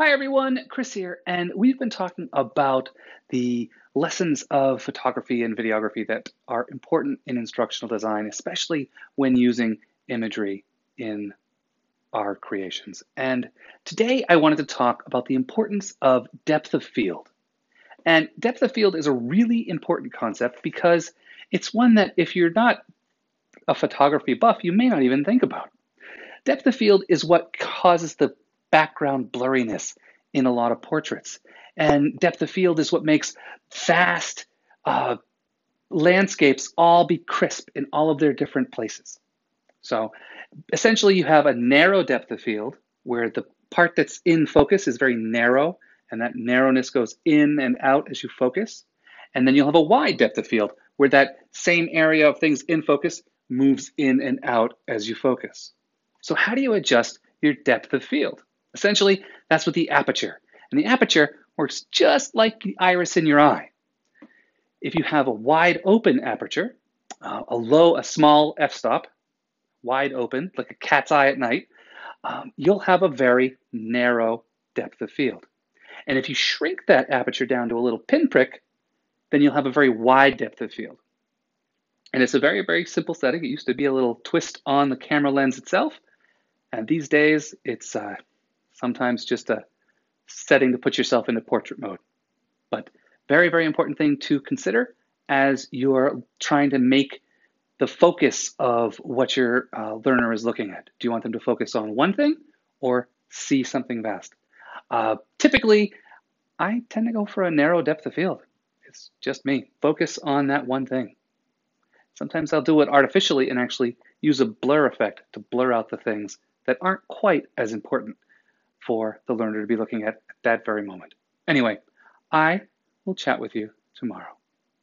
Hi everyone, Chris here, and we've been talking about the lessons of photography and videography that are important in instructional design, especially when using imagery in our creations. And today I wanted to talk about the importance of depth of field. And depth of field is a really important concept because it's one that if you're not a photography buff, you may not even think about. Depth of field is what causes the background blurriness in a lot of portraits. And depth of field is what makes vast landscapes all be crisp in all of their different places. So essentially you have a narrow depth of field where the part that's in focus is very narrow, and that narrowness goes in and out as you focus. And then you'll have a wide depth of field where that same area of things in focus moves in and out as you focus. So how do you adjust your depth of field? Essentially, that's with the aperture. And the aperture works just like the iris in your eye. If you have a wide open aperture, a small f-stop, wide open, like a cat's eye at night, you'll have a very narrow depth of field. And if you shrink that aperture down to a little pinprick, then you'll have a very wide depth of field. And it's a very, very simple setting. It used to be a little twist on the camera lens itself. And these days, it's sometimes just a setting to put yourself into portrait mode. But very, very important thing to consider as you're trying to make the focus of what your learner is looking at. Do you want them to focus on one thing or see something vast? Typically, I tend to go for a narrow depth of field. It's just me. Focus on that one thing. Sometimes I'll do it artificially and actually use a blur effect to blur out the things that aren't quite as important for the learner to be looking at that very moment. Anyway, I will chat with you tomorrow.